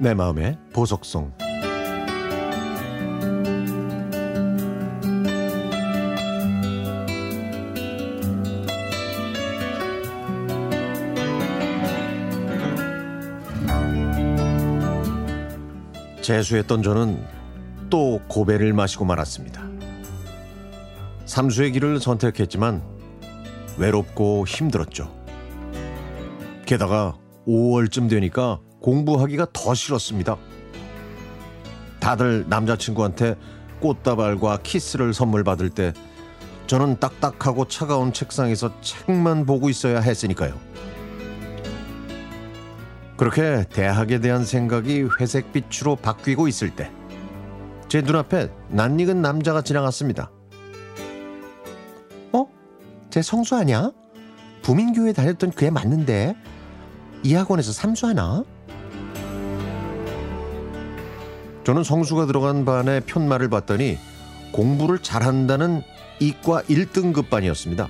내 마음의 보석송. 재수했던 저는 또 고배를 마시고 말았습니다. 삼수의 길을 선택했지만 외롭고 힘들었죠. 게다가 5월쯤 되니까 공부하기가 더 싫었습니다. 다들 남자친구한테 꽃다발과 키스를 선물 받을 때 저는 딱딱하고 차가운 책상에서 책만 보고 있어야 했으니까요. 그렇게 대학에 대한 생각이 회색빛으로 바뀌고 있을 때 제 눈앞에 낯익은 남자가 지나갔습니다. 어? 쟤 성수 아니야? 부민교회 다녔던 그 애 맞는데 이 학원에서 삼수하나? 저는 성수가 들어간 반의 편마를 봤더니 공부를 잘한다는 이과 1등급 반이었습니다.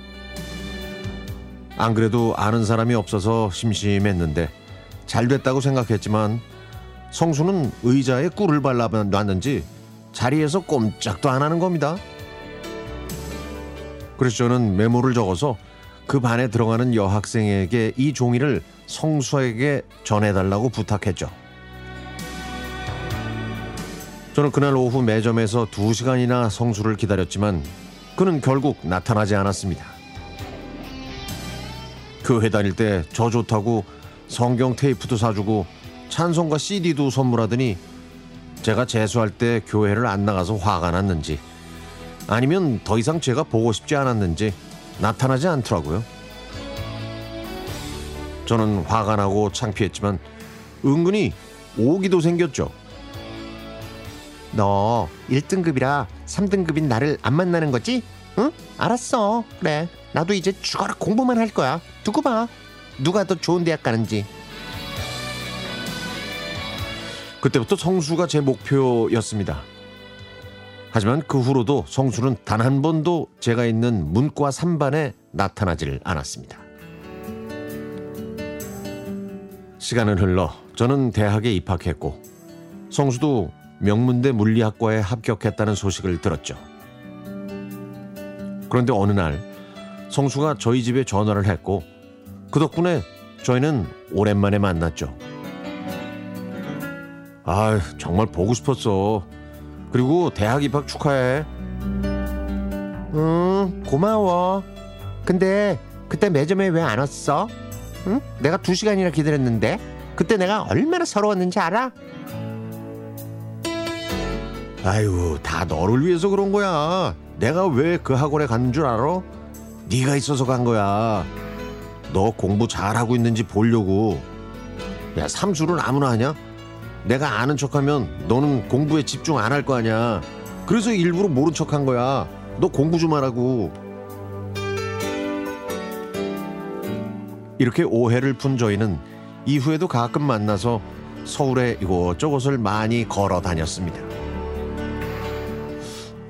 안 그래도 아는 사람이 없어서 심심했는데 잘됐다고 생각했지만 성수는 의자에 꿀을 발라놨는지 자리에서 꼼짝도 안 하는 겁니다. 그래서 저는 메모를 적어서 그 반에 들어가는 여학생에게 이 종이를 성수에게 전해달라고 부탁했죠. 저는 그날 오후 매점에서 2시간이나 성수를 기다렸지만 그는 결국 나타나지 않았습니다. 교회 다닐 때 저 좋다고 성경 테이프도 사주고 찬송가 CD도 선물하더니 제가 재수할 때 교회를 안 나가서 화가 났는지 아니면 더 이상 제가 보고 싶지 않았는지 나타나지 않더라고요. 저는 화가 나고 창피했지만 은근히 오기도 생겼죠. 너 1등급이라 3등급인 나를 안 만나는 거지? 응? 알았어. 그래. 나도 이제 죽어라 공부만 할 거야. 두고 봐. 누가 더 좋은 대학 가는지. 그때부터 성수가 제 목표였습니다. 하지만 그 후로도 성수는 단 한 번도 제가 있는 문과 3반에 나타나질 않았습니다. 시간은 흘러 저는 대학에 입학했고 성수도 명문대 물리학과에 합격했다는 소식을 들었죠. 그런데 어느 날 성수가 저희 집에 전화를 했고 그 덕분에 저희는 오랜만에 만났죠. 아, 정말 보고 싶었어. 그리고 대학 입학 축하해. 응, 고마워. 근데 그때 매점에 왜 안 왔어? 응? 내가 2시간이나 기다렸는데 그때 내가 얼마나 서러웠는지 알아? 아유, 다 너를 위해서 그런 거야. 내가 왜 그 학원에 간 줄 알아? 네가 있어서 간 거야. 너 공부 잘하고 있는지 보려고. 야, 삼수는 아무나 하냐? 내가 아는 척하면 너는 공부에 집중 안 할 거 아니야. 그래서 일부러 모른 척한 거야. 너 공부 좀 하라고. 이렇게 오해를 푼 저희는 이후에도 가끔 만나서 서울에 이곳저곳을 많이 걸어 다녔습니다.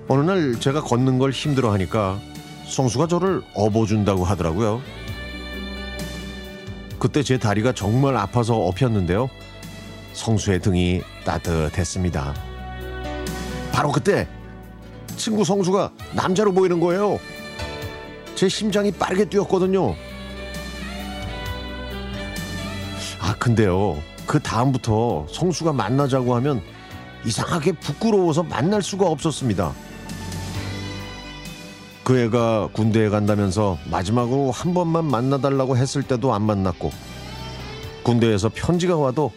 어느 날 제가 걷는 걸 힘들어하니까 성수가 저를 업어준다고 하더라고요. 그때 제 다리가 정말 아파서 업혔는데요. 성수의 등이 따뜻했습니다. 바로 그때 친구 성수가 남자로 보이는 거예요. 제 심장이 빠르게 뛰었거든요. 아, 근데요. 그 다음부터 성수가 만나자고 하면 이상하게 부끄러워서 만날 수가 없었습니다. 그 애가 군대에 간다면서 마지막으로 한 번만 만나달라고 했을 때도 안 만났고 군대에서 편지가 와도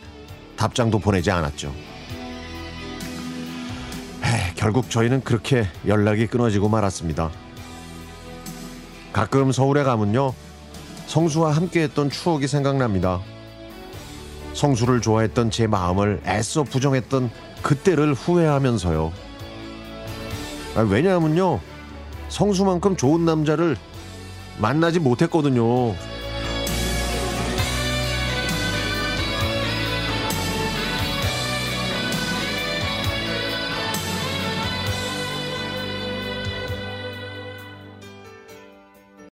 답장도 보내지 않았죠. 결국 저희는 그렇게 연락이 끊어지고 말았습니다. 가끔 서울에 가면요. 성수와 함께했던 추억이 생각납니다. 성수를 좋아했던 제 마음을 애써 부정했던 그때를 후회하면서요. 왜냐하면요, 성수만큼 좋은 남자를 만나지 못했거든요.